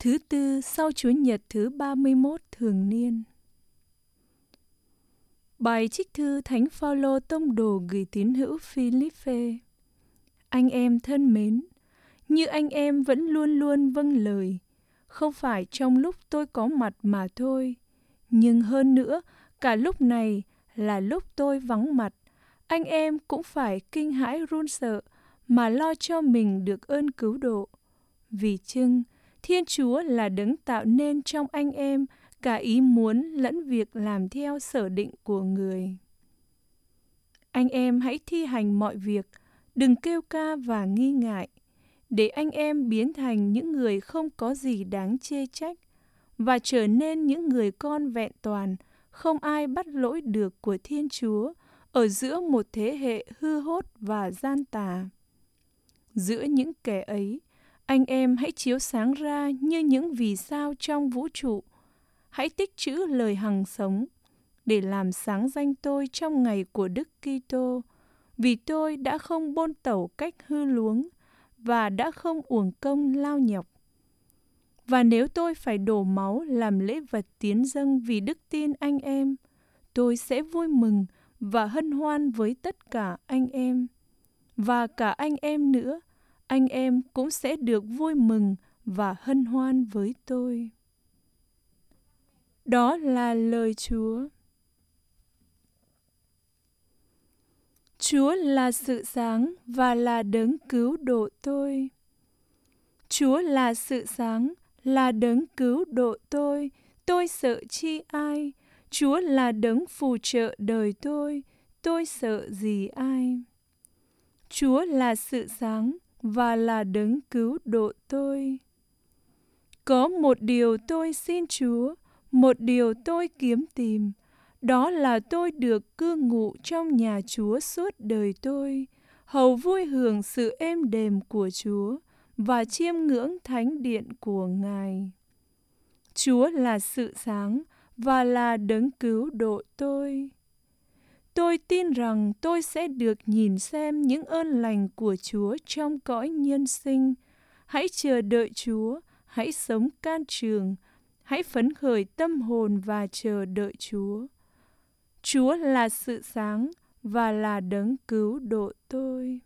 Thứ tư sau Chủ nhật thứ 31 thường niên. Bài trích thư Thánh Phao-lô tông đồ gửi tín hữu Philippe. Anh em thân mến, như anh em vẫn luôn luôn vâng lời, không phải trong lúc tôi có mặt mà thôi, nhưng hơn nữa, cả lúc này là lúc tôi vắng mặt, anh em cũng phải kinh hãi run sợ mà lo cho mình được ơn cứu độ. Vì chưng, Thiên Chúa là đấng tạo nên trong anh em cả ý muốn lẫn việc làm theo sở định của Người. Anh em hãy thi hành mọi việc, đừng kêu ca và nghi ngại, để anh em biến thành những người không có gì đáng chê trách và trở nên những người con vẹn toàn, không ai bắt lỗi được của Thiên Chúa ở giữa một thế hệ hư hốt và gian tà. Giữa những kẻ ấy, anh em hãy chiếu sáng ra như những vì sao trong vũ trụ. Hãy tích trữ lời hằng sống để làm sáng danh tôi trong ngày của Đức Kitô, vì tôi đã không bôn tẩu cách hư luống và đã không uổng công lao nhọc. Và nếu tôi phải đổ máu làm lễ vật tiến dâng vì đức tin anh em, tôi sẽ vui mừng và hân hoan với tất cả anh em. Và cả anh em nữa, anh em cũng sẽ được vui mừng và hân hoan với tôi. Đó là lời Chúa. Chúa là sự sáng và là đấng cứu độ tôi. Chúa là sự sáng, là đấng cứu độ tôi sợ chi ai? Chúa là đấng phù trợ đời tôi sợ gì ai? Chúa là sự sáng và là đấng cứu độ tôi. Có một điều tôi xin Chúa, một điều tôi kiếm tìm, đó là tôi được cư ngụ trong nhà Chúa suốt đời tôi, hầu vui hưởng sự êm đềm của Chúa và chiêm ngưỡng thánh điện của Ngài. Chúa là sự sáng và là đấng cứu độ tôi. Tôi tin rằng tôi sẽ được nhìn xem những ơn lành của Chúa trong cõi nhân sinh. Hãy chờ đợi Chúa, hãy sống can trường, hãy phấn khởi tâm hồn và chờ đợi Chúa. Chúa là sự sáng và là đấng cứu độ tôi.